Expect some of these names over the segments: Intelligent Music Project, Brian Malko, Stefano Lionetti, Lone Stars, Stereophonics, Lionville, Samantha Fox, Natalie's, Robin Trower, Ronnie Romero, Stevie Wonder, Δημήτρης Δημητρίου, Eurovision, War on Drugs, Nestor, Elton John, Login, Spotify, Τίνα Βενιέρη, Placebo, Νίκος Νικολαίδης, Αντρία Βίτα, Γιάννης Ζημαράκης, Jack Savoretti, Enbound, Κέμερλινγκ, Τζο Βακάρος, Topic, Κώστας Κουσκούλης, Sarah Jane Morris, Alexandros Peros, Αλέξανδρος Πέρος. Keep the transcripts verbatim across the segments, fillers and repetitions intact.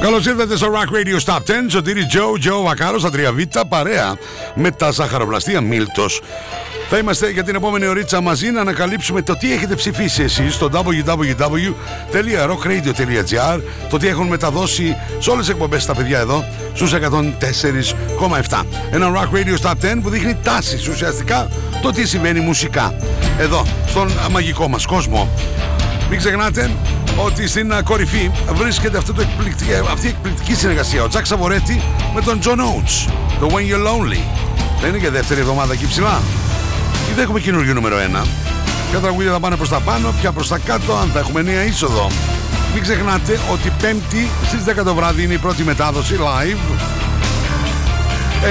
Καλώς ήρθατε στο Rock Radio Stop δέκα. Σωτήρι Τζο, Τζο Βακάρος, Αντρία Βίτα, παρέα με τα ζαχαροπλαστεία Μίλτος. Θα είμαστε για την επόμενη ωρίτσα μαζί να ανακαλύψουμε το τι έχετε ψηφίσει εσείς στο double-u double-u double-u τελεία rock radio τελεία gr, το τι έχουν μεταδώσει σε όλες τις εκπομπές τα παιδιά εδώ στους εκατόν τέσσερα κόμμα επτά. Ένα Rock Radio Stop δέκα που δείχνει τάσεις ουσιαστικά το τι συμβαίνει μουσικά εδώ στον μαγικό μας κόσμο. Μην ξεχνάτε ότι στην κορυφή βρίσκεται αυτή, το εκπληκτική, αυτή η εκπληκτική συνεργασία, ο Τζακ Σαβορέτη με τον John Oates, το When You're Lonely. Δεν είναι και δεύτερη εβδομάδα εκεί ψηλά. Ήδη έχουμε καινούργιο νούμερο ένα. Ποια τραγούδια θα πάνε προς τα πάνω, πια προς τα κάτω, αν θα έχουμε νέα είσοδο. Μην ξεχνάτε ότι Πέμπτη στις δέκα το βράδυ είναι η πρώτη μετάδοση live.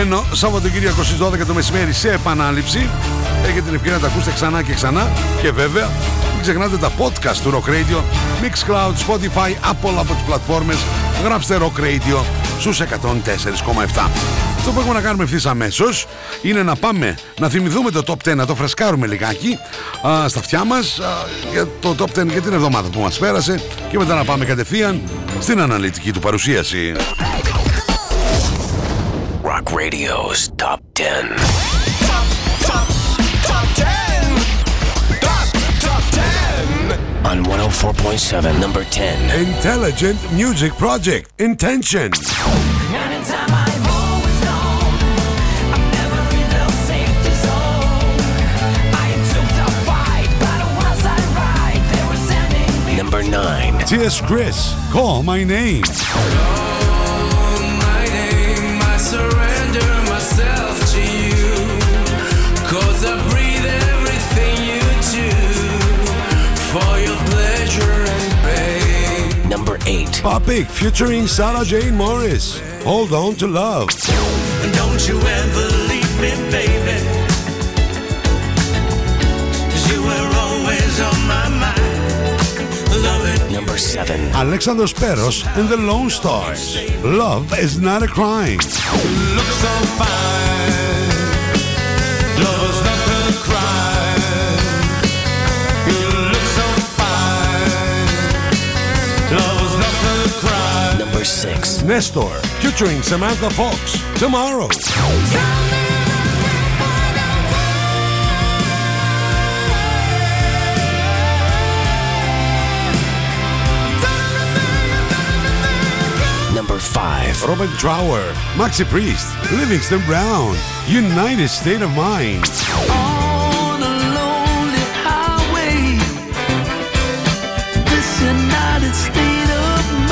Ενώ Σαββατοκύριακο στις δώδεκα το μεσημέρι σε επανάληψη. Έχετε την ευκαιρία να τα ακούσετε ξανά και ξανά. Και βέβαια, μην ξεχνάτε τα podcast του Rock Radio, Mixcloud, Spotify, Apple από τις πλατφόρμες. Γράψτε Rock Radio στους εκατόν τέσσερα κόμμα επτά. Αυτό που έχουμε να κάνουμε ευθύς αμέσως είναι να πάμε να θυμηθούμε το top δέκα, να το φρεσκάρουμε λιγάκι α, στα αυτιά μας α, για το top δέκα για την εβδομάδα που μας πέρασε και μετά να πάμε κατευθείαν στην αναλυτική του παρουσίαση. Rock Radio's Top δέκα. On εκατόν τέσσερα κόμμα επτά, number δέκα. Intelligent Music Project, Intention. Number nine. T S. Chris, Call My Name. Call my name, I surrender myself to you, 'cause I breathe everything you do. For your pleasure and pain. Number eight. Topic featuring Sarah Jane Morris. Hold on to love. And don't you ever leave me, baby. 'Cause you were always on my mind. Loving. Number seven. Alexandros Peros and the Lone Stars. Love is not a crime. Look so fine. Love is not a crime. Number six. Nestor, featuring Samantha Fox. Tomorrow. Number five. Robin Trower, Maxi Priest, Livingston Brown. United State of Mind. State of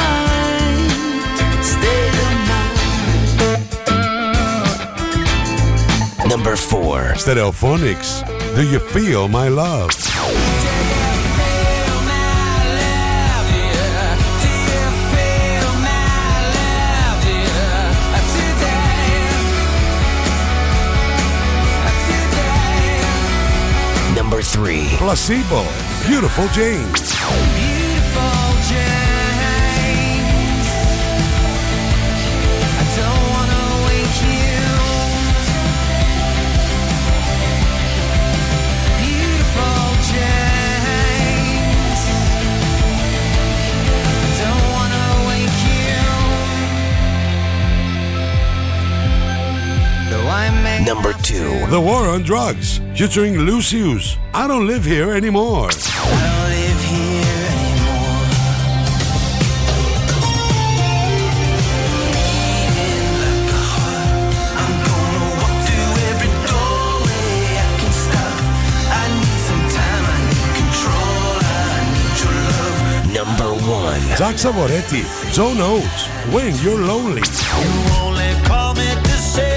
mind, state of mind. Number four. Stereophonics, Do You Feel My Love? Do you feel my love, yeah? Do you feel my love, yeah? Today, today. Number three. Placebo, Beautiful James. Number two. The War on Drugs, featuring Lucius. I don't live here anymore. I don't live here anymore. Number one. Jack Savoretti, John Oates, When You're Lonely. You only call me to say.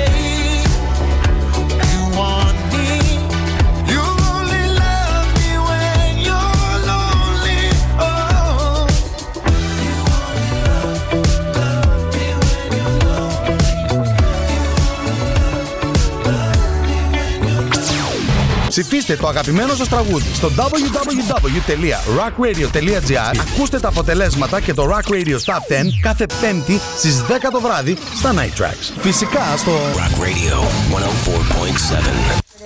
Ψηφίστε το αγαπημένο σας τραγούδι στο double-u double-u double-u τελεία rock radio τελεία gr. Ακούστε τα αποτελέσματα και το Rock Radio Top δέκα κάθε Πέμπτη στις δέκα το βράδυ στα Night Tracks. Φυσικά στο Rock Radio εκατόν τέσσερα κόμμα επτά.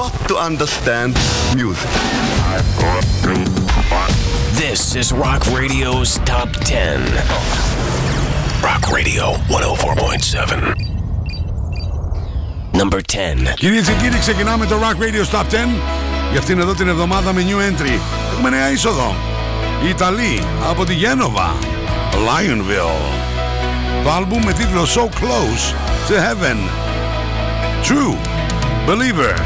Not to understand music. This is Rock Radio's Top ten. Rock Radio εκατόν τέσσερα κόμμα επτά. Number ten. Κυρίες και κύριοι, ξεκινάμε το Rock Radio's Top δέκα για αυτήν εδώ την εβδομάδα με new entry. Έχουμε νέα είσοδο. Οι Ιταλοί από τη Γένοβα, Lionville. Το άλμπουμ με τίτλο So Close to Heaven. True Believer.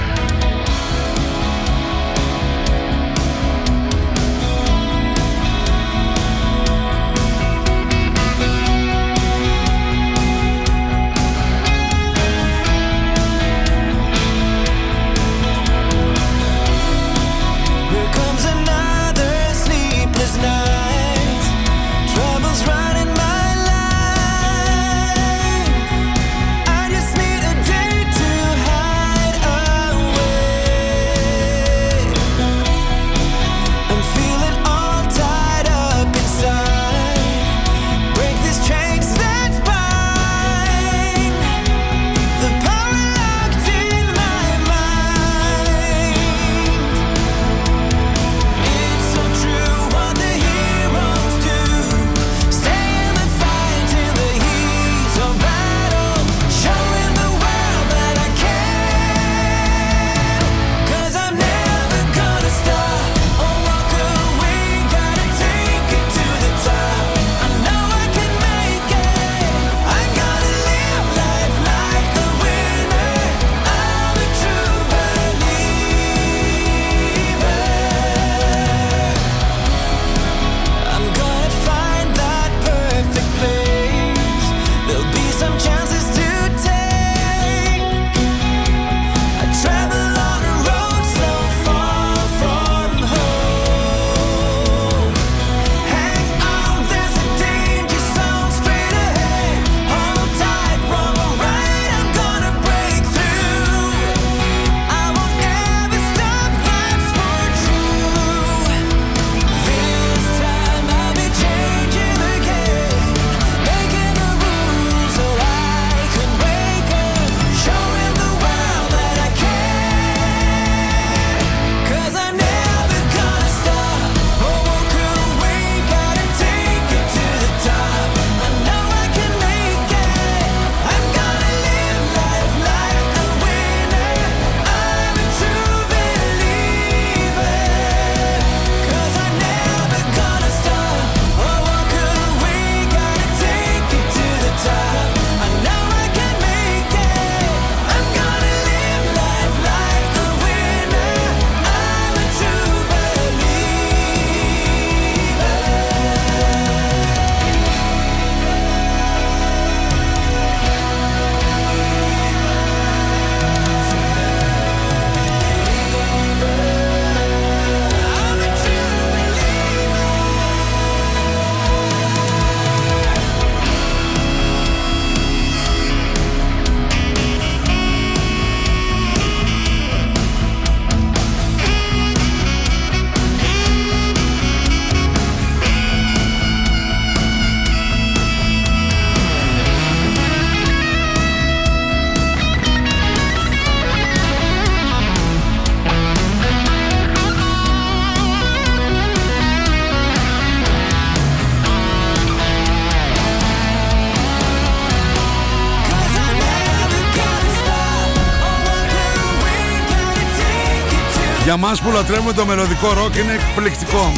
Για μας που λατρεύουμε το μελωδικό ροκ είναι εκπληκτικό.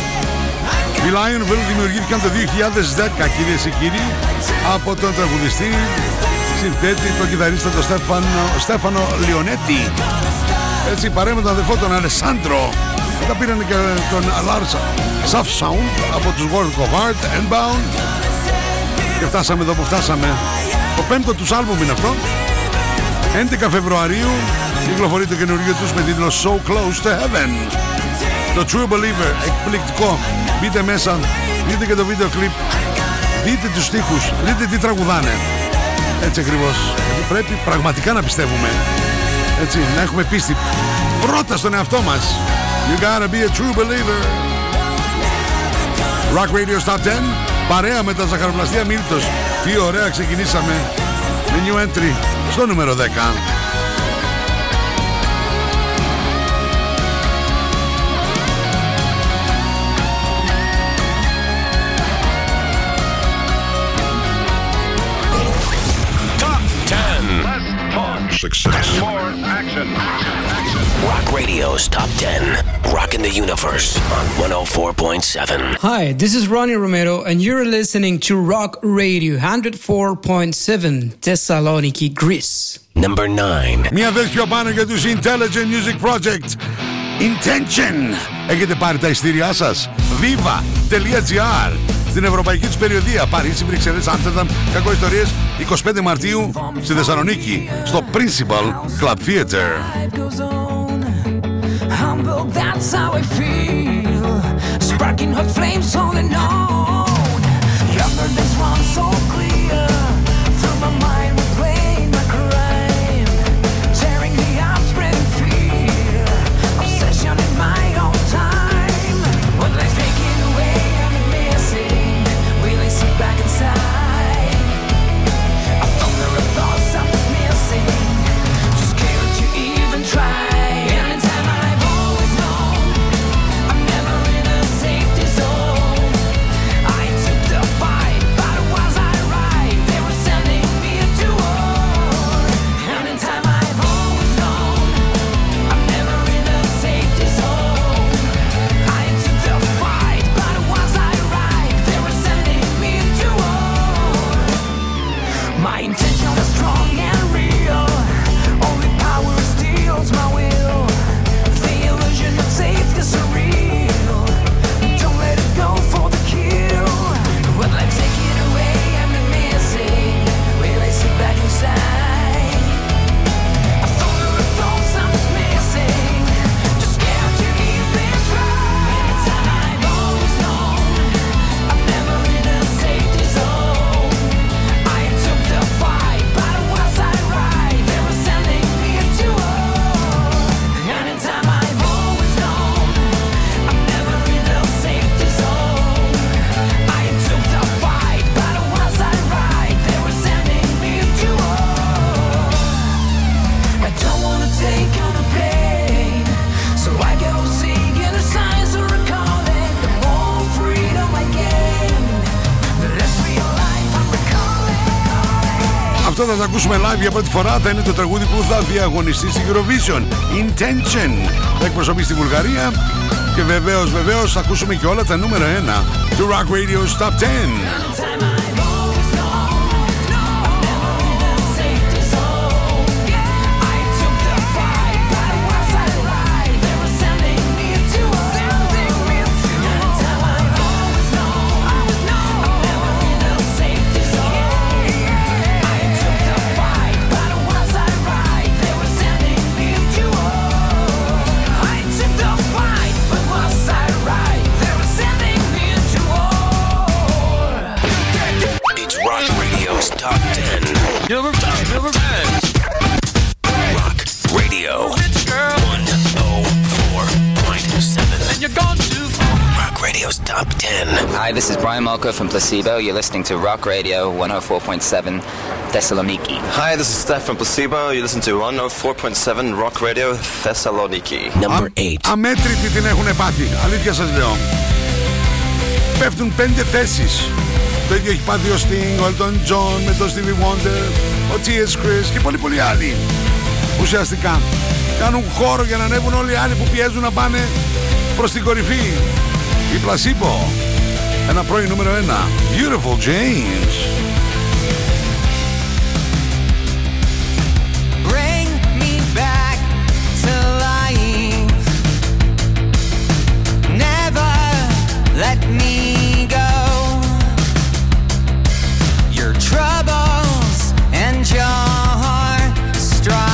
Οι Lionville δημιουργήθηκαν το δύο χιλιάδες δέκα, κυρίες και κύριοι, από τον τραγουδιστή, συνθέτη, τον κιθαρίστα τον Στέφανο, Στέφανο Λιονέτη. Έτσι παρέα με τον αδερφό τον Αλεσάντρο. Μετά πήραν και τον Lars Säfsäunn από τους Work of Art, Enbound. Και φτάσαμε εδώ που φτάσαμε. Το πέμπτο τους άλμπουμ είναι αυτό. έντεκα Φεβρουαρίου κυκλοφορεί το καινούργιο τους με τίτλο So Close to Heaven, το True Believer. Εκπληκτικό. Μπείτε μέσα, δείτε και το βίντεο κλιπ, δείτε τους στίχους, δείτε τι τραγουδάνε. Έτσι ακριβώς. Γιατί πρέπει πραγματικά να πιστεύουμε. Έτσι, να έχουμε πίστη πρώτα στον εαυτό μας. You gotta be a true believer. Rock Radio's Top δέκα, παρέα με τα ζαχαροπλαστεία Μίλτος. Τι ωραία ξεκινήσαμε με new entry στο νούμερο δέκα. Success. More action. Rock Radio's Top δέκα. Rocking the universe on one oh four point seven. Hi, this is Ronnie Romero, and you're listening to Rock Radio one oh four point seven, Thessaloniki, Greece. Number nine. Μια βέλτιο πάνω για τους Intelligent Music Project. Intention. Έχετε πάρει τα εισιτήριά σας. viva dot gr. Στην ευρωπαϊκή τους περιοδία. Παρίσι, Βρυξέλλες, Άμστερνταμ, κακό ιστορίες. εικοστή πέμπτη Μαρτίου στη Θεσσαλονίκη, στο Principal Club Theater. Θα τα ακούσουμε live για πρώτη φορά. Θα είναι το τραγούδι που θα διαγωνιστεί στην Eurovision. Intention. Θα εκπροσωπεί στη Βουλγαρία. Και βεβαίως, βεβαίως θα ακούσουμε και όλα τα νούμερα ένα του Rock Radio's Top δέκα. Hi, this is Brian Malko from Placebo. You're listening to Rock Radio one oh four point seven Thessaloniki. Hi, this is Steph from Placebo. You listen to one oh four point seven Rock Radio Thessaloniki. Number eight. Αμέτρητη την έχουν πάθει. Αλήθεια σας λέω. Πέφτουν πέντε θέσεις. Το ίδιο έχει πάθει ο Sting, ο Elton John, με τον Stevie Wonder, ο τι ες. Chris και πολλοί πολλοί άλλοι. Ουσιαστικά κάνουν χώρο για να ανέβουν όλοι οι άλλοι που πιέζουν να πάνε προς την κορυφή. Η Placebo. Ένα πρώην νούμερο ένα. Beautiful James. Your troubles and your strife.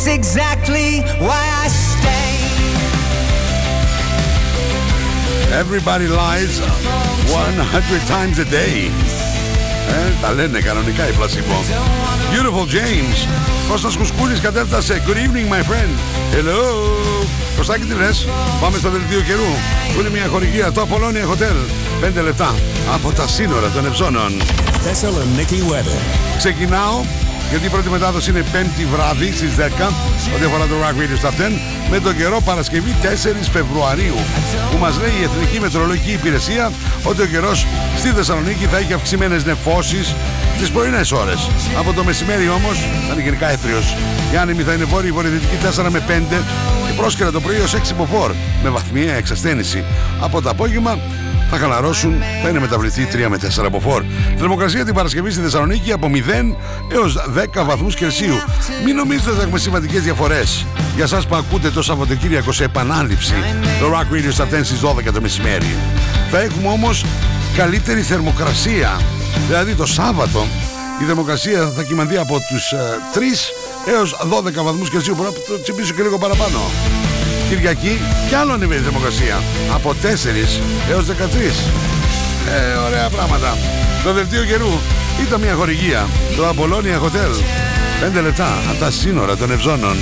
It's exactly why I stay. Everybody lies one hundred times a day. Ε, τα λένε κανονικά οι Placebo. Beautiful James. Κώστας Κουσκούλης κατέφτασε. Good evening my friend. Hello. Κωστάκη, τι λες? Πάμε στο δελτίο καιρού, που είναι μια χορηγία το Απολώνια Hotel. πέντε λεπτά από τα σύνορα των Ευξώνων. Ξεκινάω, γιατί η πρώτη μετάδοση είναι πέμπτη βράδυ στις δέκα, ό,τι αφορά το Rock Radio στα δέκα, με τον καιρό Παρασκευή τέσσερις Φεβρουαρίου, που μας λέει η Εθνική Μετρολογική Υπηρεσία ότι ο καιρός στη Θεσσαλονίκη θα έχει αυξημένες νεφώσεις τις πρωινές ώρες. Από το μεσημέρι όμως θα είναι γενικά έθριος. Η άνεμη θα είναι βόρειο βορειοδυτική τέσσερα με πέντε και πρόσκαιρα το πρωί ως έξι με τέσσερα, με βαθμιαία εξασθένηση. Από το απόγευμα θα χαλαρώσουν, θα είναι μεταβλητή τρία με τέσσερα από τέσσερα. Θερμοκρασία την Παρασκευή στη Θεσσαλονίκη από μηδέν έως δέκα βαθμούς Κελσίου. Μην νομίζετε ότι έχουμε σημαντικές διαφορές. Για σας που ακούτε το Σαββατοκύριακο σε επανάληψη το Rock Radio στα δέκα στις δώδεκα το μεσημέρι, θα έχουμε όμως καλύτερη θερμοκρασία. Δηλαδή το Σάββατο η θερμοκρασία θα κυμανθεί από τους τρεις έως δώδεκα βαθμούς Κελσίου. Μπορώ να το τσιμπήσω και λίγο παραπάνω. Κυριακή κι άλλο ανεβαίνει η θερμοκρασία από τέσσερα έως δεκατρία. Ε, ωραία πράγματα. Το δελτίο καιρού ήταν μια χορηγία το Απολώνια Hotel. πέντε λεπτά από τα σύνορα των Ευξώνων.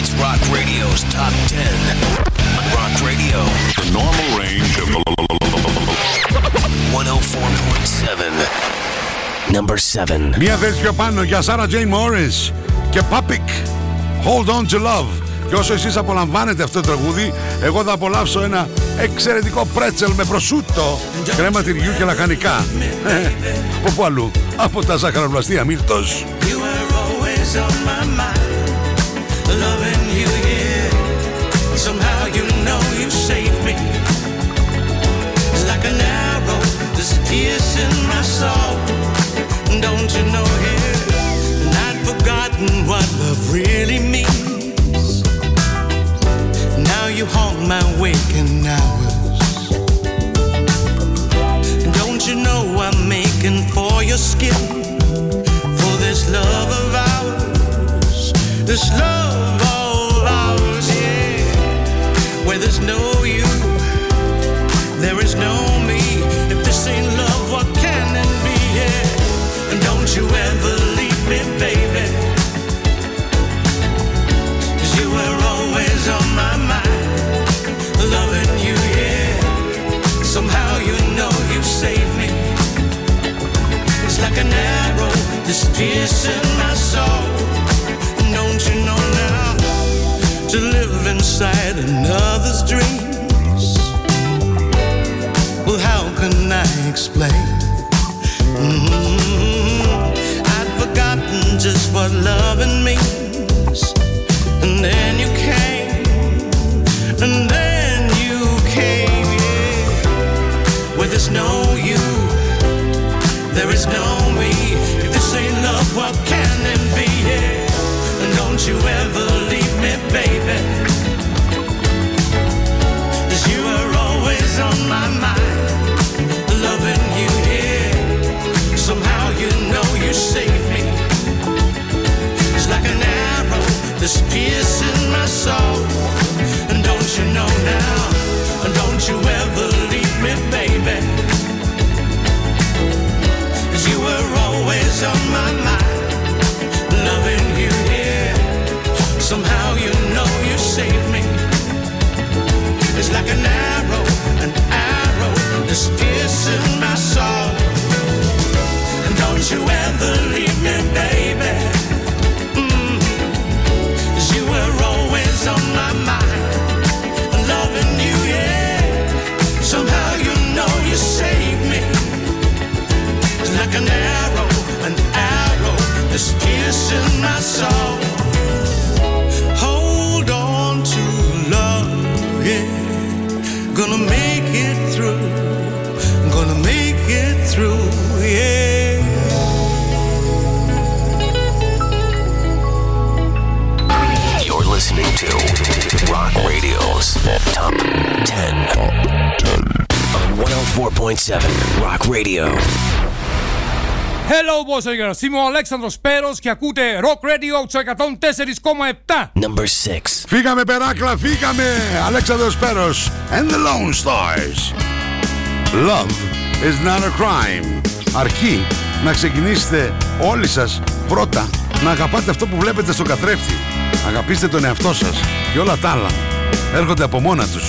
It's Rock Radio's Top ten. Rock Radio. The normal range of εκατόν τέσσερα κόμμα επτά. Number seven. Μια θέση πιο πάνω για Sarah Jane Morris και Topic. Hold on to love. Και όσο εσείς απολαμβάνετε αυτό το τραγούδι, εγώ θα απολαύσω ένα εξαιρετικό πρέτσελ με προσούτο, κρέμα τυριού και λαχανικά. Από πού αλλού? Από τα ζαχαροπλαστεία Μίλτος. On my mind, loving you here, somehow you know you saved me, it's like an arrow that's piercing my soul, don't you know here, and I'd forgotten what love really means, now you haunt my waking hours, don't you know I'm making for your skin, for this love of ours. This love all ours, yeah. Where there's no you, there is no me. If this ain't love, what can it be, yeah? And don't you ever leave me, baby, 'cause you were always on my mind. Loving you, yeah. Somehow you know you saved me. It's like an arrow that's piercing my soul. Don't you know now, to live inside another's dreams, well how can I explain, mm-hmm. I'd forgotten just what loving means, and then you came, and then you came, yeah, where there's no you, there is no me, if this ain't love, what can it be, yeah. Don't you ever leave me, baby, 'cause you are always on my mind. Loving you here, somehow you know you saved me. It's like an arrow that's piercing my soul. And don't you know now, and don't you ever leave me, baby, 'cause you were always on my mind. Loving you here, somehow you know you saved me. It's like an arrow, an arrow that's piercing my soul. And don't you ever leave me, baby, mm. 'Cause you were all Top ten. Top ten. On εκατόν τέσσερα κόμμα επτά Rock Radio. Hello, boys and girls. Είμαι ο Αλέξανδρος Πέρος και ακούτε Rock Radio στο εκατόν τέσσερα κόμμα επτά. Number έξι. Φύγαμε, περάκλα, φύγαμε. Αλέξανδρος Πέρος and the Lone Stars. Love is not a crime. Αρκεί να ξεκινήσετε όλοι σας πρώτα να αγαπάτε αυτό που βλέπετε στο καθρέφτη. Αγαπήστε τον εαυτό σας και όλα τα άλλα έρχονται από μόνα τους.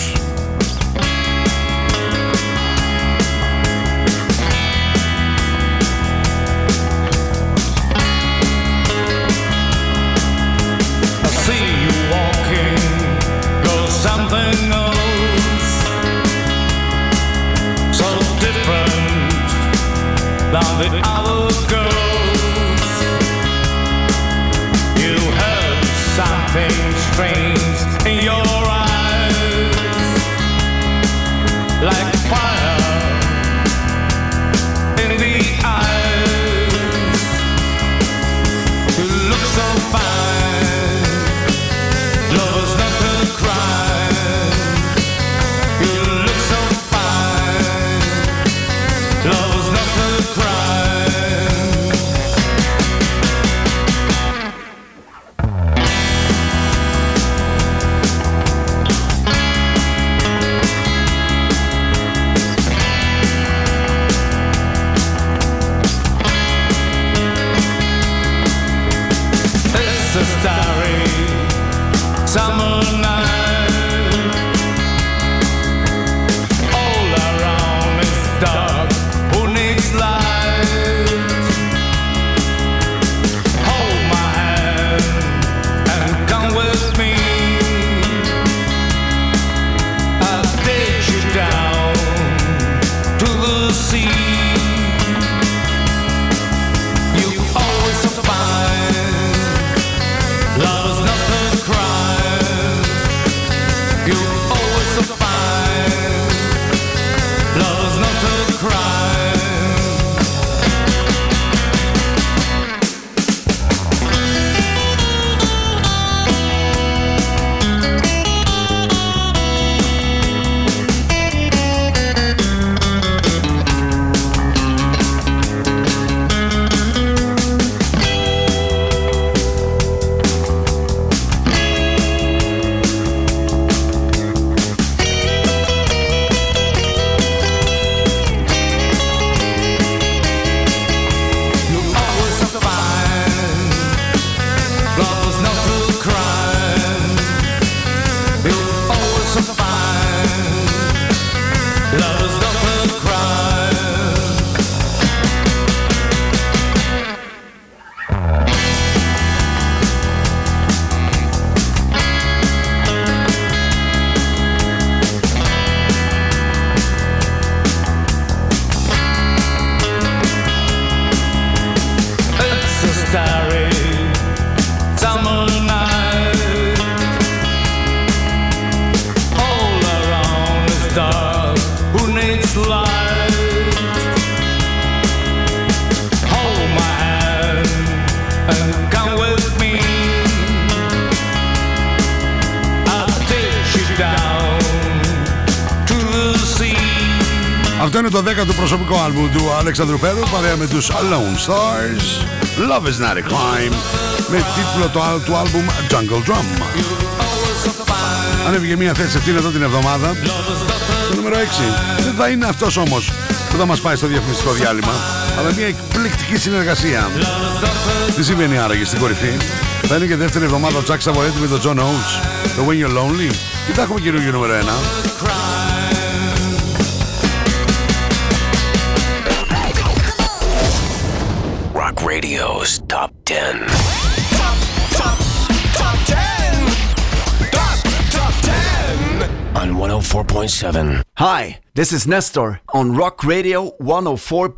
Now the other girls, you have something strange in your eyes, like fire in the eyes. You look so fine, love is not a crime. You look so fine, love is not a crime. It's a starry summer night, all around is dark. Who needs light? Hold my hand and come with me. I'll take you down to the sea. You always so fine. Love is not a crime. You always so fine. Love is not a crime. You always so fine. Love is not a crime. You always so fine. Love is not a crime. It's a starry summer night, all around is dark. Who needs light? Hold my hand and come with me. I'll take you down to the sea. Αυτό είναι το δέκατο προσωπικό άλμπουμ του Αλέξανδρου Πέρου παρέα με τους Lone Stars. Love is not a crime, με τίτλο το άλ- του άλμπουμ Jungle Drum. You always so fine. Ανέβηκε μια θέση αυτήν εδώ την εβδομάδα, Love is not a το νούμερο έξι. Δεν θα είναι αυτός όμως που θα μας πάει στο διαφημιστικό διάλειμμα, αλλά μια εκπληκτική συνεργασία. Love is not a Τι σημαίνει άραγε στην κορυφή? Θα είναι και δεύτερη εβδομάδα ο Jack Savoretti με τον John Oates, το When You're Lonely. Και θα έχουμε καινούργιο νούμερο ένα. crime. Rock Radio's Top ten. Top, top, top ten. Top, top ten. On εκατόν τέσσερα κόμμα επτά. Hi, this is Nestor on Rock Radio εκατόν τέσσερα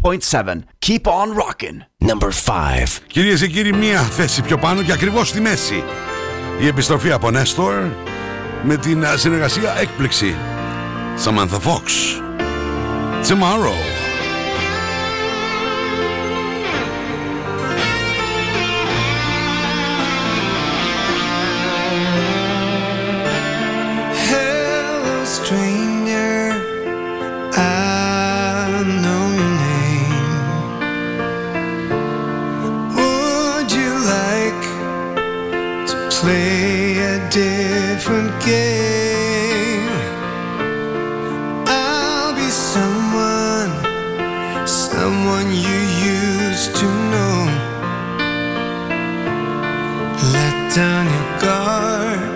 κόμμα επτά. Keep on rocking. Number five. Κυρίες και κύριοι, μία θέση πιο πάνω και ακριβώς στη μέση. Η επιστροφή από Nestor με την α, συνεργασία έκπληξη. Samantha Fox. Tomorrow. Hell play a different game. I'll be someone, someone you used to know. Let down your guard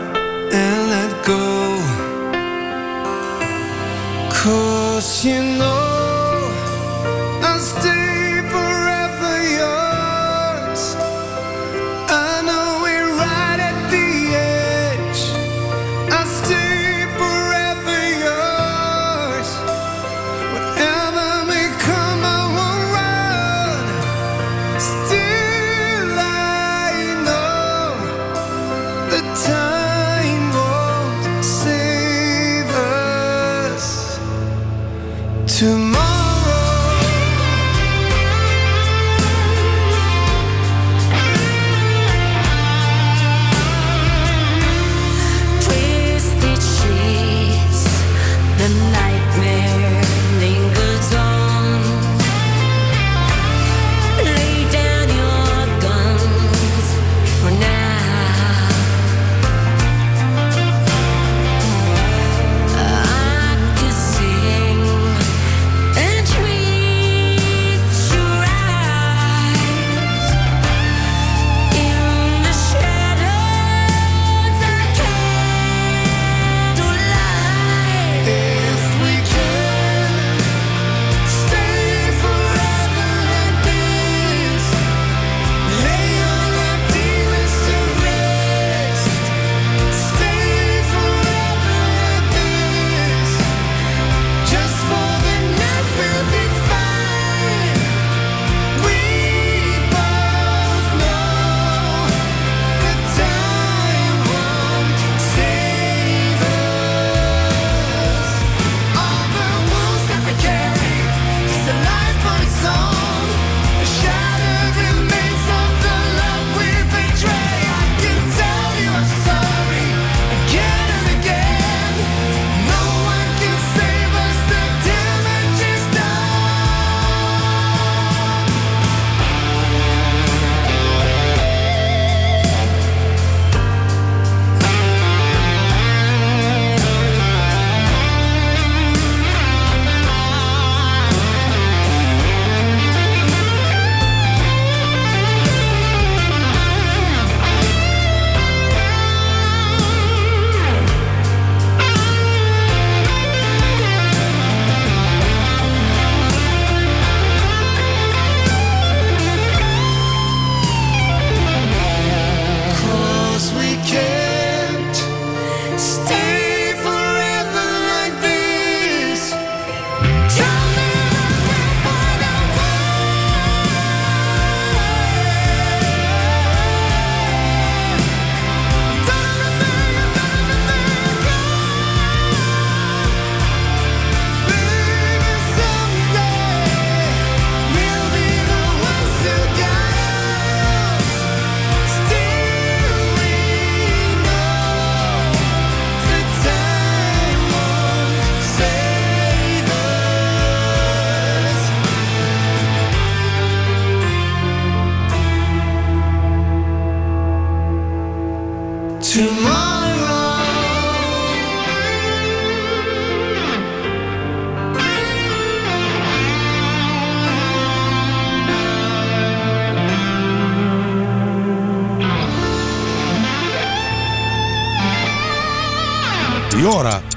and let go. 'Cause you know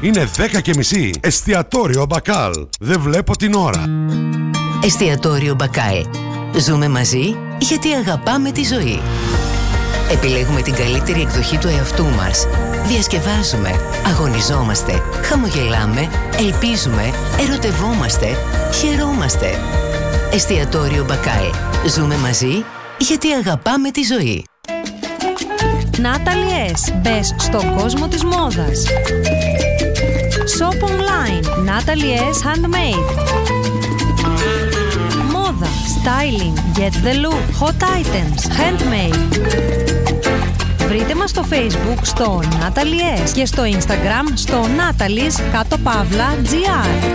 είναι δέκα και μισή. Εστιατόριο Μπακάλ. Δεν βλέπω την ώρα. Εστιατόριο Μπακάλ. Ζούμε μαζί γιατί αγαπάμε τη ζωή. Επιλέγουμε την καλύτερη εκδοχή του εαυτού μας. Διασκεδάζουμε, αγωνιζόμαστε, χαμογελάμε, ελπίζουμε, ερωτευόμαστε, χαιρόμαστε. Εστιατόριο Μπακάλ. Ζούμε μαζί γιατί αγαπάμε τη ζωή. Natalie's. Μπες στον κόσμο της μόδας. Shop online. Natalie's Handmade. Μόδα, styling, get the look, hot items, handmade. Βρείτε μας στο Facebook στο Natalie's και στο Instagram στο Natalie's κάτω παύλα gr.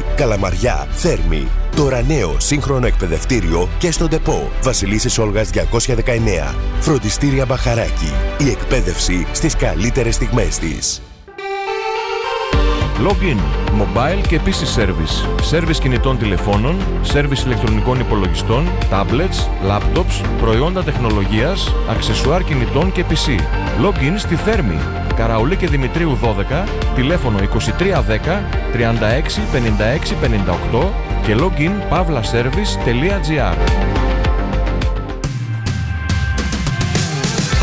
Καλαμαριά, Θέρμη. Τώρα νέο σύγχρονο εκπαιδευτήριο και στον ΤΕΠΟ Βασιλίσσης Όλγας διακόσια δεκαεννέα. Φροντιστήρια Μπαχαράκη. Η εκπαίδευση στις καλύτερες στιγμές της. Login, mobile και πι σι service. Σέρβις κινητών τηλεφώνων, σέρβις ηλεκτρονικών υπολογιστών, tablets, laptops, προϊόντα τεχνολογίας, αξεσουάρ κινητών και πι σι. Login στη Θέρμη. Καραουλή και Δημητρίου δώδεκα, τηλέφωνο είκοσι τρία δέκα, τριάντα έξι πενήντα έξι πενήντα οκτώ και login pavlaservice.gr.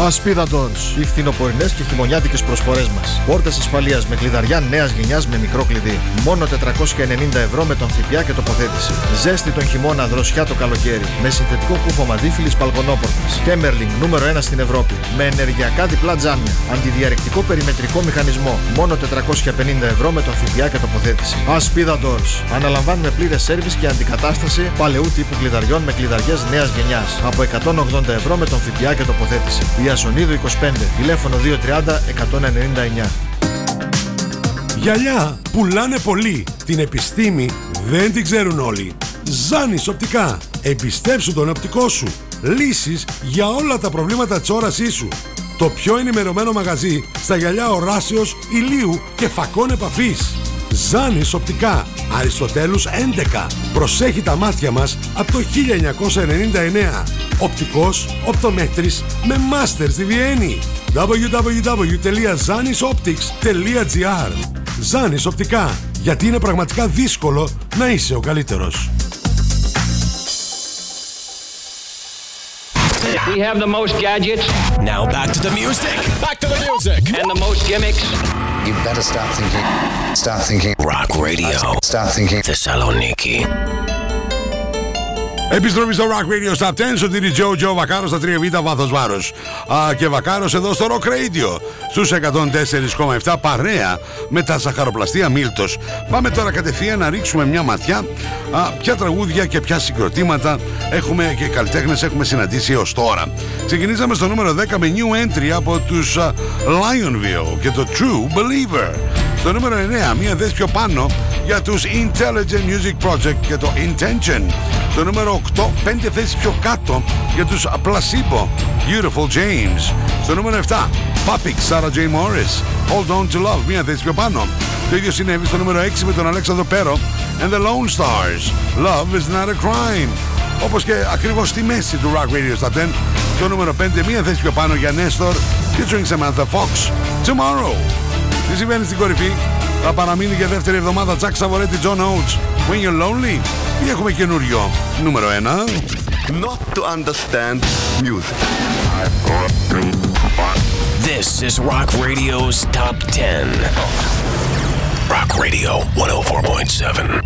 Ασπίδα Ντόνς. Οι φθινοπορεινές και χειμωνιάτικες προσφορές μας. Πόρτες ασφαλείας με κλειδαριά νέας γενιάς με μικρό κλειδί. Μόνο τετρακόσια ενενήντα ευρώ με τον ΦΠΑ και τοποθέτηση. Ζέστη τον χειμώνα, δροσιά το καλοκαίρι. Με συνθετικό κούφο μαντίφυλλης Παλγονόπορτας. Κέμερλινγκ νούμερο ένα στην Ευρώπη. Με ενεργειακά διπλά τζάμια. Αντιδιαρρηκτικό περιμετρικό μηχανισμό. Μόνο τετρακόσια πενήντα ευρώ με τον ΦΠΑ και τοποθέτηση. Ασπίδα Ντόνς. Αναλαμβάνουμε πλήρες σέρβις και αντικατάσταση παλαιού τύπου κλειδαριών με κλειδαριές νέας γενιάς. Από εκατόν ογδόντα ευρώ με τον ΦΠΑ και τοποθέτηση. Ιασονίδου είκοσι πέντε, τηλέφωνο διακόσια τριάντα εκατόν ενενήντα εννέα. Γυαλιά πουλάνε πολύ. Την επιστήμη δεν την ξέρουν όλοι. Ζάνης οπτικά. Εμπιστέψου τον οπτικό σου. Λύσεις για όλα τα προβλήματα της όρασής σου. Το πιο ενημερωμένο μαγαζί στα γυαλιά οράσεως, ηλίου και φακών επαφής. Ζάνης οπτικά. Αριστοτέλους έντεκα. Προσέχει τα μάτια μας από το χίλια εννιακόσια ενενήντα εννέα. Οπτικός, οπτομέτρης με μάστερ στη Βιέννη. double-u double-u double-u τελεία zanisoptics τελεία gr. Ζάνης οπτικά. Γιατί είναι πραγματικά δύσκολο να είσαι ο καλύτερος. We have the most gadgets. Now back to the music. Back to the music. And the most gimmicks. You better start thinking. Start thinking. Rock radio. Start thinking. Θεσσαλονίκη. Επιστροφή στο Rock Radio Stop δέκα, Σωτήρι Τζο, Τζο Βακάρος στα τρία β, βάθος βάρος. Α, και Βακάρος εδώ στο Rock Radio, στους εκατόν τέσσερα κόμμα επτά, παρέα με τα Ζαχαροπλαστεία Μίλτος. Πάμε τώρα κατευθείαν να ρίξουμε μια ματιά, α, ποια τραγούδια και ποια συγκροτήματα έχουμε και καλλιτέχνες έχουμε συναντήσει έως τώρα. Ξεκινήσαμε στο νούμερο δέκα με New Entry από τους α, Lionville και το True Believer. Στο νούμερο εννέα, μία δες πιο πάνω για τους Intelligent Music Project και το Intention. Στο νούμερο οκτώ, πέντε θέσεις πιο κάτω για τους Placebo, Beautiful James. Στο νούμερο επτά, Topic, Sarah Jane Morris, Hold On To Love, μία θέση πιο πάνω. Το ίδιο συνέβη στο νούμερο έξι με τον Αλέξανδρο Πέρο and the Lone Stars, Love Is Not A Crime. Όπως και ακριβώς στη μέση του Rock Radio Stop δέκα, το νούμερο πέντε, μία θέση πιο πάνω για Nestor featuring Samantha Fox, Tomorrow. Τι συμβαίνει στην κορυφή? Θα παραμείνει για δεύτερη εβδομάδα Jack Savoretti, John Oates, When You're Lonely. Ή έχουμε καινούριο νούμερο ένα. Not to understand music. This is Rock Radio's Top δέκα. Rock Radio εκατόν τέσσερα κόμμα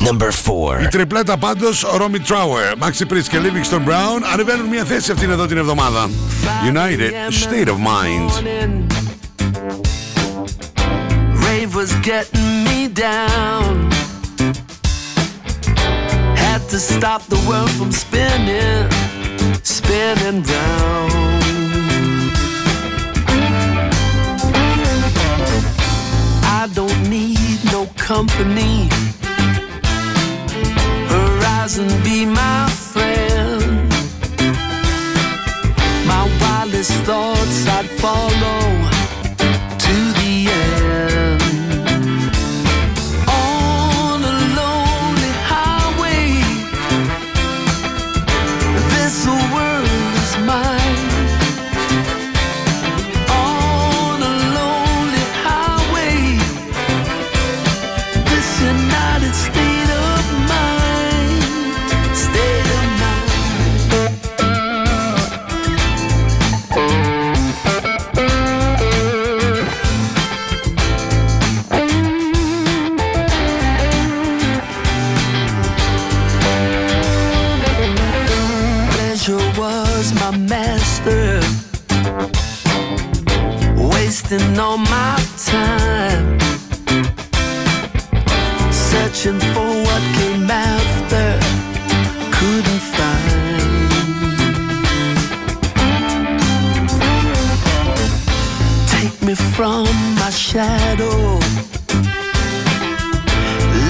επτά. Number four. Η τριπλέτα πάντως, Robin Trower, Maxi Priest και Livingston Brown ανεβαίνουν μια θέση αυτήν εδώ την εβδομάδα. United, State of Mind. Rave was getting me down. Had to stop the world from spinning, spinning round. I don't need no company. And be my friend. My wildest thoughts I'd follow to the end. On a lonely highway, this world is mine. On a lonely highway, this United States of mine. Stay the night. wasting all my time, searching for what came after, couldn't find. Take me from my shadow,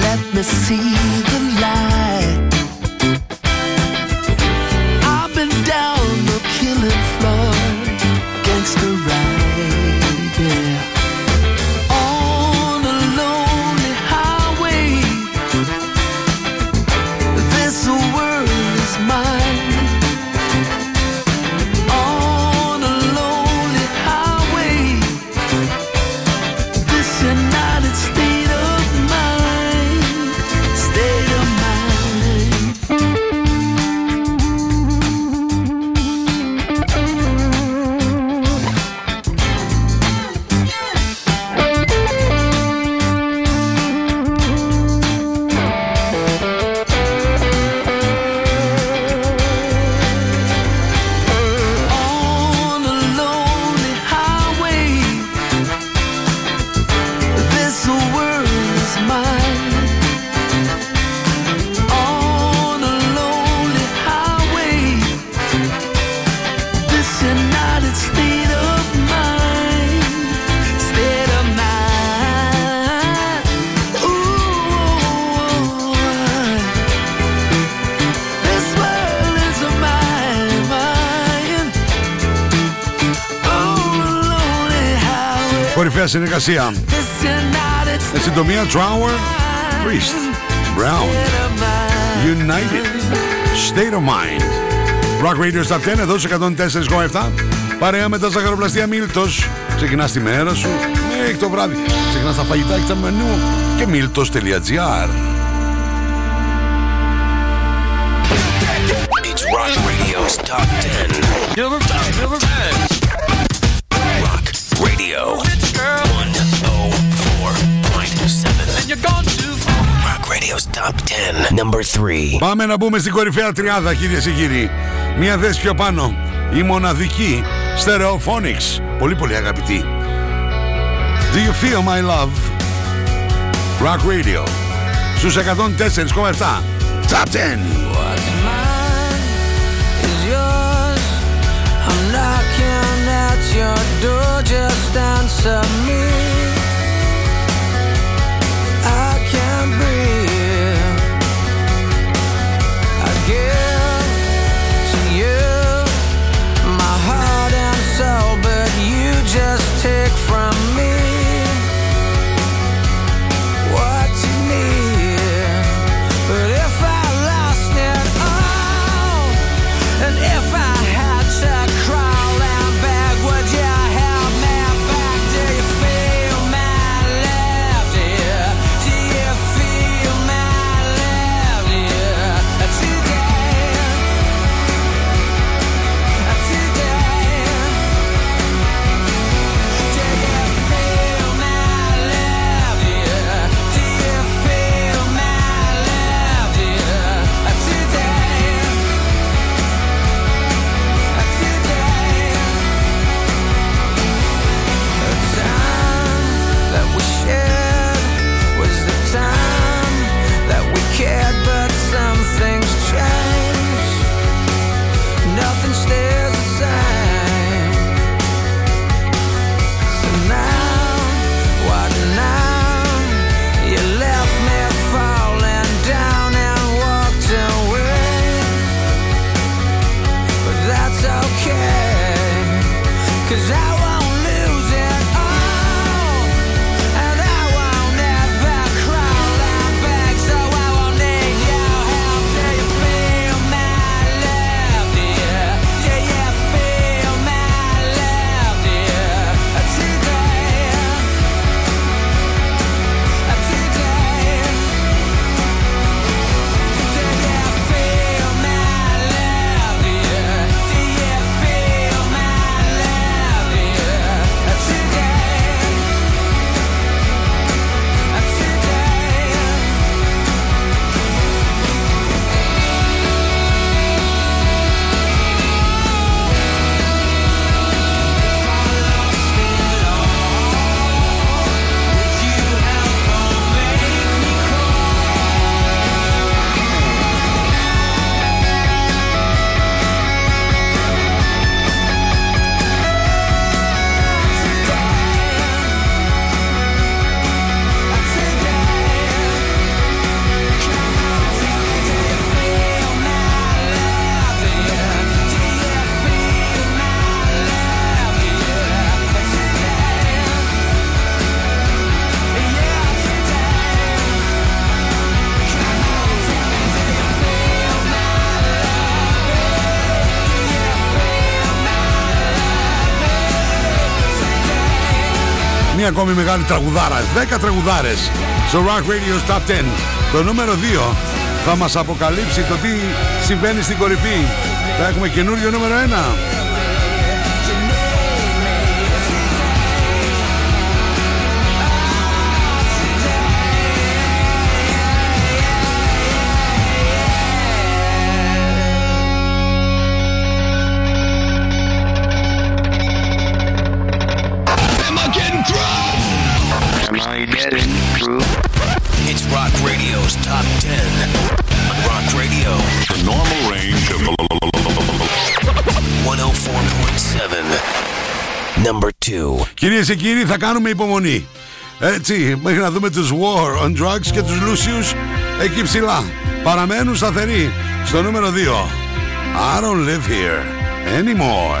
let me see the light. I've been down the killing floor, gangster ride, yeah. Κορυφαία συνεργασία. Εν συντομία, Trower, Priest, Brown, United, State of Mind. Rock Radio Stop δέκα, εδώ σε εκατόν τέσσερα κόμμα επτά. Παρέα με τα ζαχαροπλαστεία Μίλτος. Ξεκινάς τη μέρα σου μέχρι το βράδυ. Ξεκινάς τα φαγητά και τα μενού και Miltos.gr. It's Rock Radio's Top δέκα. Number five, number five. Rock Radio. Rock Radio's Top δέκα, number three. Πάμε να μπούμε στην κορυφαία τριάδα, κύριε και κύριοι. Μία θέση πιο πάνω, η μοναδική Stereophonics, πολύ πολύ αγαπητή. Do you feel my love? Rock Radio στους εκατόν τέσσερα κόμμα επτά. Top δέκα. Just take from me what you need. But if I lost it all, and if I had to crawl out back, would you help me back? Do you feel my love, dear? Do you feel my love, dear? Today, today. Μια ακόμη μεγάλη τραγουδάρα. δέκα τραγουδάρες στο Rock Radio's Top δέκα. Το νούμερο δύο θα μας αποκαλύψει το τι συμβαίνει στην κορυφή. Θα έχουμε καινούριο νούμερο ένα. Top δέκα Rock Radio. The normal range of εκατόν τέσσερα κόμμα επτά. Number δύο. Κυρίες και κύριοι, θα κάνουμε υπομονή. Έτσι, μέχρι να δούμε τους War on Drugs και τους Lucius εκεί ψηλά. Παραμένουν σταθεροί στο νούμερο δύο. I don't live here anymore.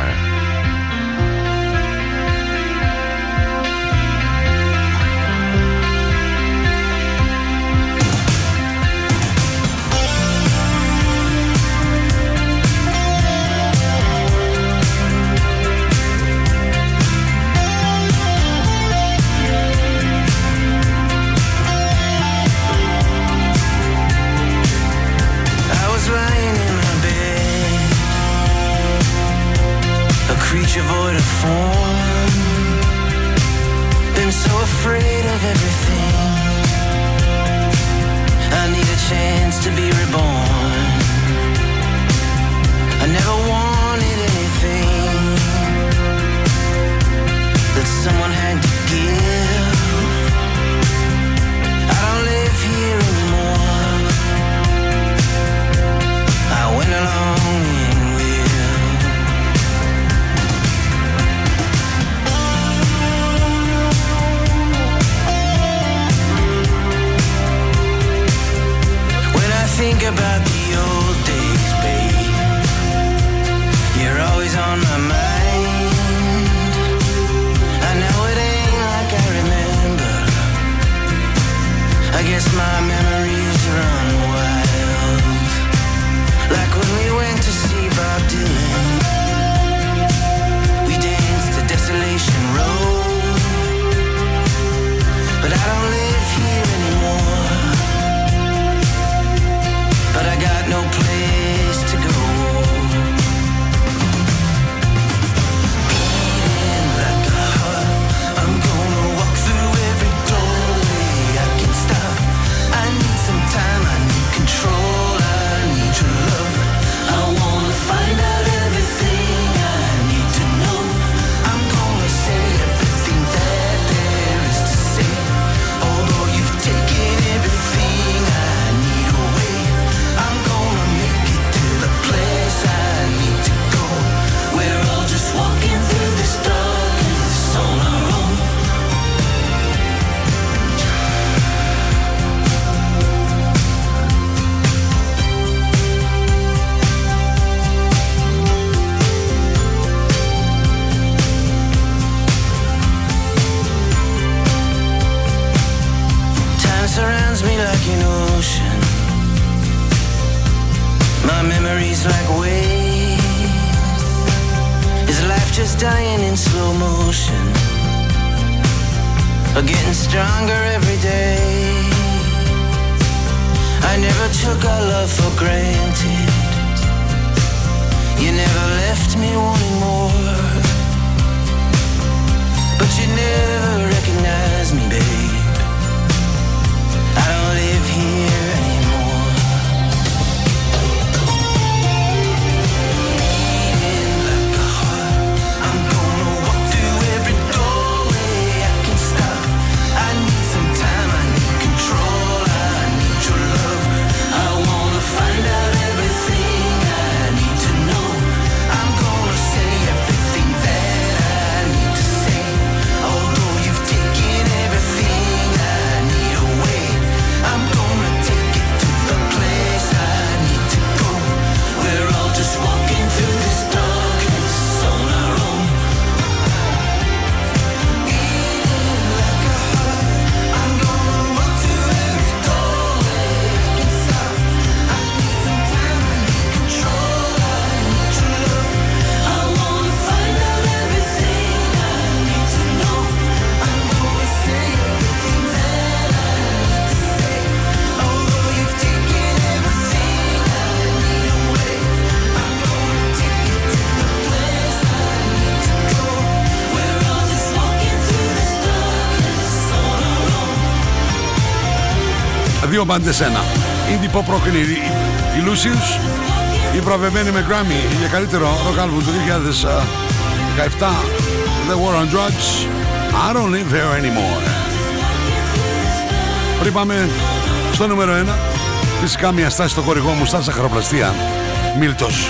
δύο μπάντες ένα. Indie pop rock είναι η Lucius, η βραβευμένη με Grammy για καλύτερο rock album του δύο χιλιάδες δεκαεπτά, The War on Drugs, I Don't Live There Anymore. Πριν πάμε στο νούμερο ένα, φυσικά μια στάση στο χορηγό μου, στάση Σαχαροπλαστεία, Μίλτος.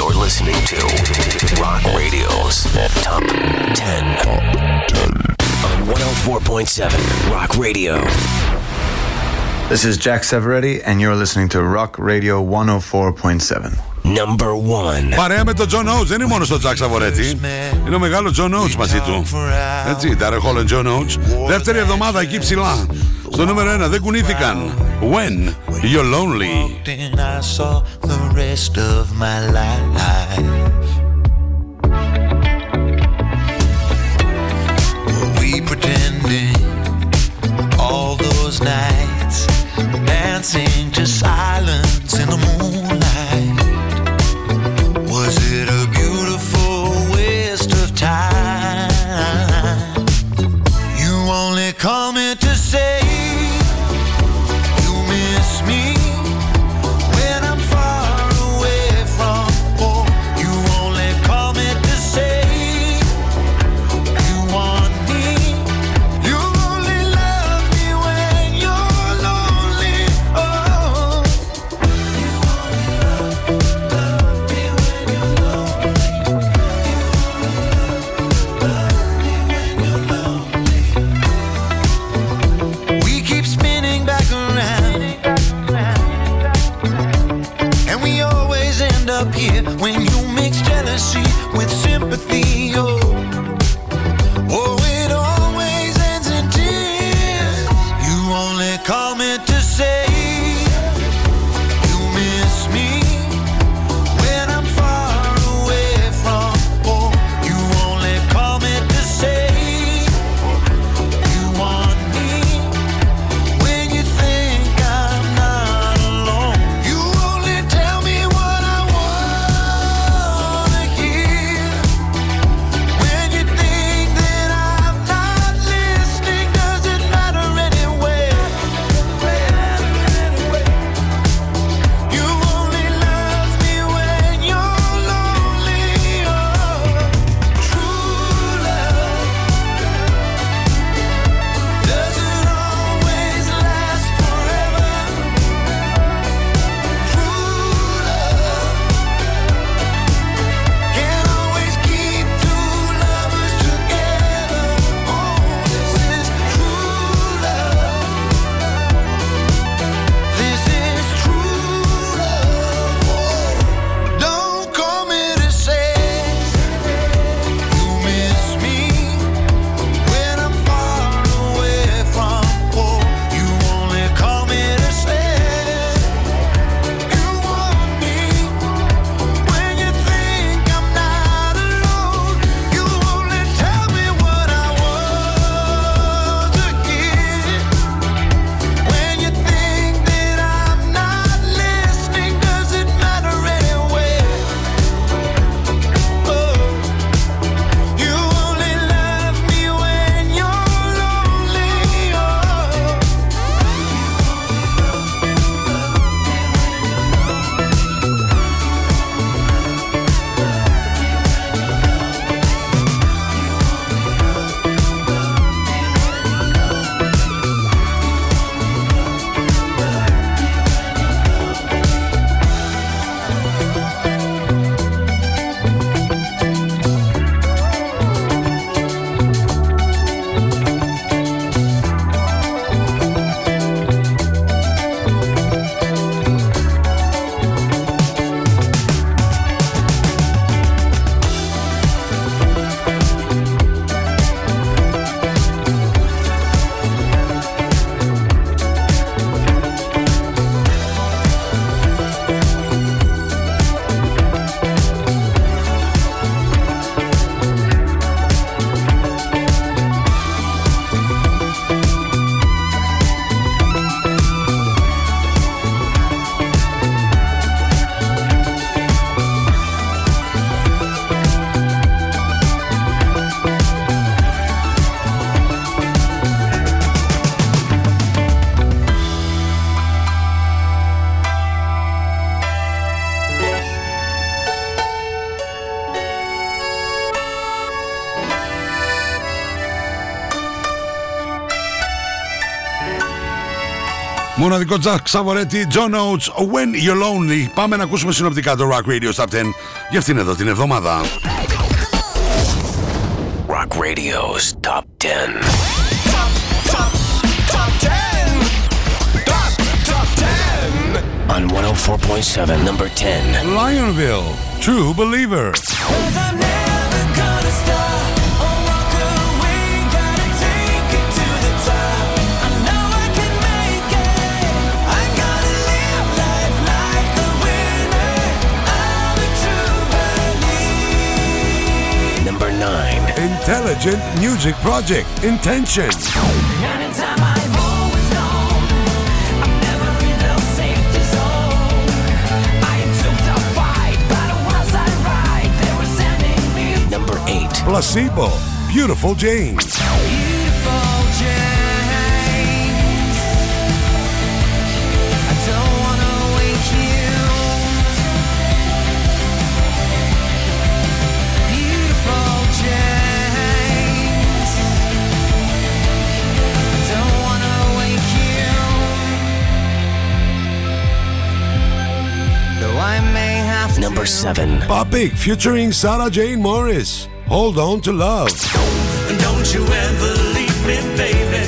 You're listening to Rock Radio's Top δέκα on one oh four point seven Rock Radio. This is Jack Savoretti and you're listening to Rock Radio one oh four point seven. Number one. Παρέα με τον John Oates, δεν είναι μόνο στο Jack Savoretti. Είναι ο μεγάλο John Oates μαζί του. Έτσι, τα ρεχόλεν John Oates. Δεύτερη εβδομάδα εκεί ψηλά. Στο νούμερο ένα δεν κουνήθηκαν. When you're lonely. I saw the rest of my life. We pretended all those nights, dancing to silence in the moonlight. Was it a beautiful waste of time? You only come in to say when you mix jealousy with sympathy, oh, oh, it always ends in tears. You only call me to say you miss me when I'm far away from home. You only call me to say you want me when you think I'm not alone. You only tell me what I want. Μοναδικό Jack Savoretti, John Oates, When You're Lonely. Πάμε να ακούσουμε συνοπτικά το Rock Radio Top δέκα για αυτήν εδώ την εβδομάδα. Rock Radio's Top δέκα. Top, top, top, top δέκα. On εκατόν τέσσερα κόμμα επτά, number δέκα. Lionville, True Believer. Intelligent Music Project, Intention. Anytime I've always known, I'm never in a safety zone. I took the fight, but was I right? They were sending me. Number eight. Placebo, Beautiful Jane. Beautiful Jane. I don't want to wake you. Beautiful Jane. Number seven. Topic featuring Sarah Jane Morris. Hold on to love. Don't you ever leave me, baby.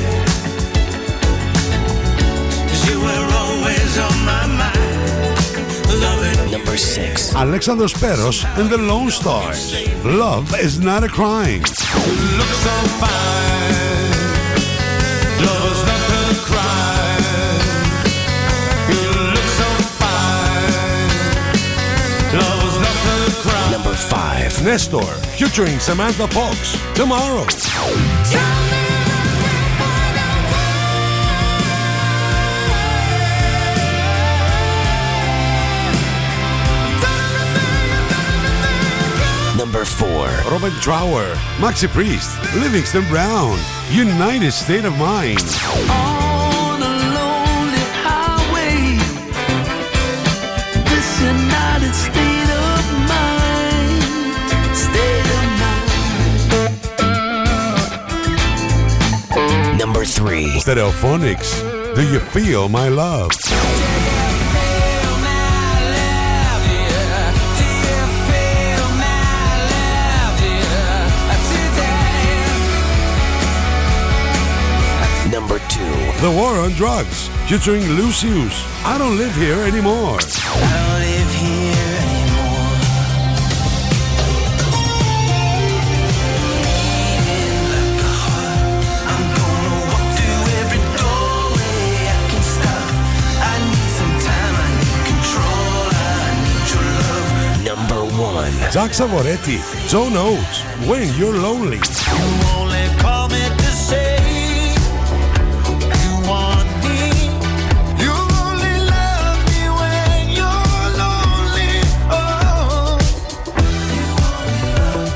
'Cause you were always on my mind. Loving Number six. Alexandros Peros and the Lone Stars. Love is not a crime. Look so fine. Love is not a crime. Number five. Nestor featuring Samantha Fox. Tomorrow. Number four. Robin Trower, Maxi Priest, Livingston Brown. United State of Mind. On a lonely highway, this United States. Number three. Stereophonics. Do you feel my love? Do you feel my love, yeah? Do you feel my love, yeah? Today. Number two. The War on Drugs. Featuring Lucius. I don't live here anymore. I don't live here anymore. Jack Savoretti, John Oates, When You're Lonely. You only call me to say you want me. You only love me when you're lonely. Oh. You only love,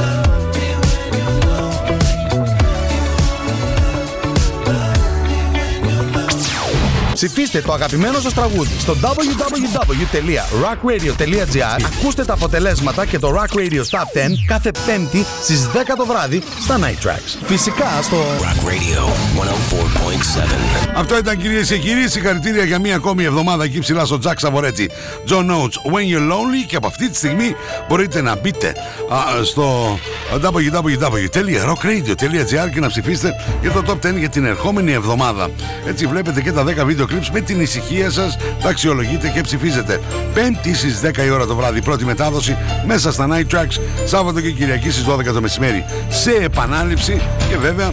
love me when you're lonely. Ψηφίστε το αγαπημένο σας τραγούδι στο double-u double-u double-u τελεία rock radio τελεία gr. Ακούστε τα αποτελέσματα και το Rock Radio Top δέκα κάθε Πέμπτη στις δέκα το βράδυ στα Night Tracks. Φυσικά στο Rock Radio εκατόν τέσσερα κόμμα επτά. Αυτό ήταν, κυρίες και κύριοι. Συγχαρητήρια για μία ακόμη εβδομάδα εκεί ψηλά στο Jack Savoretti, John Oates, When You're Lonely. Και από αυτή τη στιγμή μπορείτε να μπείτε α, στο double-u double-u double-u τελεία rock radio τελεία gr και να ψηφίσετε για το Top δέκα για την ερχόμενη εβδομάδα. Έτσι βλέπετε και τα δέκα βίντεο κλιπς με την ησυχία σας, τα αξιολογείτε και ψηφίζετε. Πέμπτη στις δέκα η ώρα το βράδυ, πρώτη μετάδοση μέσα στα Night Tracks, Σάββατο και Κυριακή στις δώδεκα το μεσημέρι σε επανάληψη και βέβαια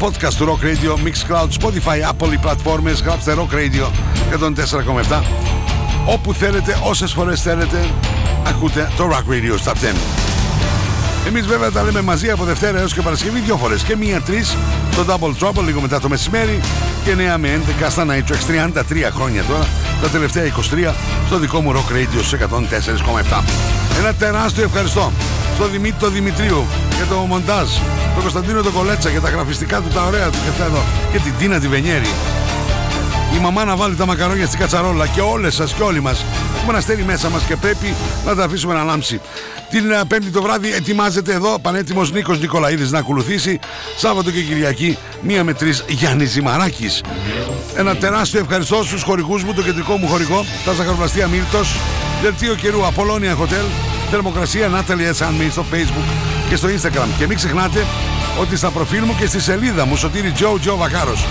podcast του Rock Radio, Mixcloud, Spotify, Apple, οι πλατφόρμες, γράψτε Rock Radio εκατόν τέσσερα κόμμα επτά. Όπου θέλετε, όσες φορές θέλετε, ακούτε το Rock Radio Top δέκα. Εμείς βέβαια τα λέμε μαζί από Δευτέρα έως και Παρασκευή δύο φορές και μία τρεις το Double Trouble λίγο μετά το μεσημέρι και εννιά με έντεκα στα Night Tracks, τριάντα τρία χρόνια τώρα, τα τελευταία είκοσι τρία στο δικό μου Rock Radio εκατόν τέσσερα κόμμα επτά. Ένα τεράστιο ευχαριστώ στον Δημήτρη τον Δημητρίου για το μοντάζ, τον Κωνσταντίνο τον Κολέτσα για τα γραφιστικά του, τα ωραία του και, εδώ, και την Τίνα τη Βενιέρη. Η μαμά να βάλει τα μακαρόνια στην κατσαρόλα και όλες σας και όλοι μας έχουμε ένα στέλι μέσα μας και πρέπει να τα αφήσουμε να λάμψει. Την Πέμπτη το βράδυ ετοιμάζεται εδώ πανέτοιμος Νίκος Νικολαίδης να ακολουθήσει. Σάββατο και Κυριακή μία με τρεις Γιάννης Ζημαράκης. Ένα τεράστιο ευχαριστώ στους χορηγούς μου, το κεντρικό μου χορηγό, τα ζαχαροπλαστεία Μίλτος, Δελτίο Καιρού Απολώνια Hotel, Θερμοκρασία Natalie's Handmade στο Facebook και στο Instagram. Και μην ξεχνάτε ότι στα προφίλ μου και στη σελίδα μου, Σωτήρη Τζο Τζο Βακάρος,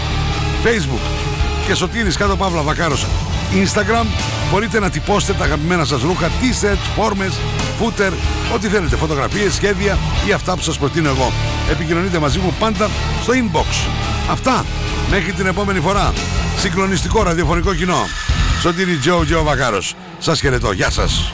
Facebook και Σωτήρης κάτω παύλα Βακάρος Instagram, μπορείτε να τυπώσετε τα αγαπημένα σας ρούχα, t-shirts, φόρμες, footer, ό,τι θέλετε, φωτογραφίες, σχέδια ή αυτά που σας προτείνω εγώ. Επικοινωνείτε μαζί μου πάντα στο inbox. Αυτά, μέχρι την επόμενη φορά. Συγκλονιστικό ραδιοφωνικό κοινό. Σωτήρη Τζο Τζο Βακάρος. Σας χαιρετώ. Γεια σας.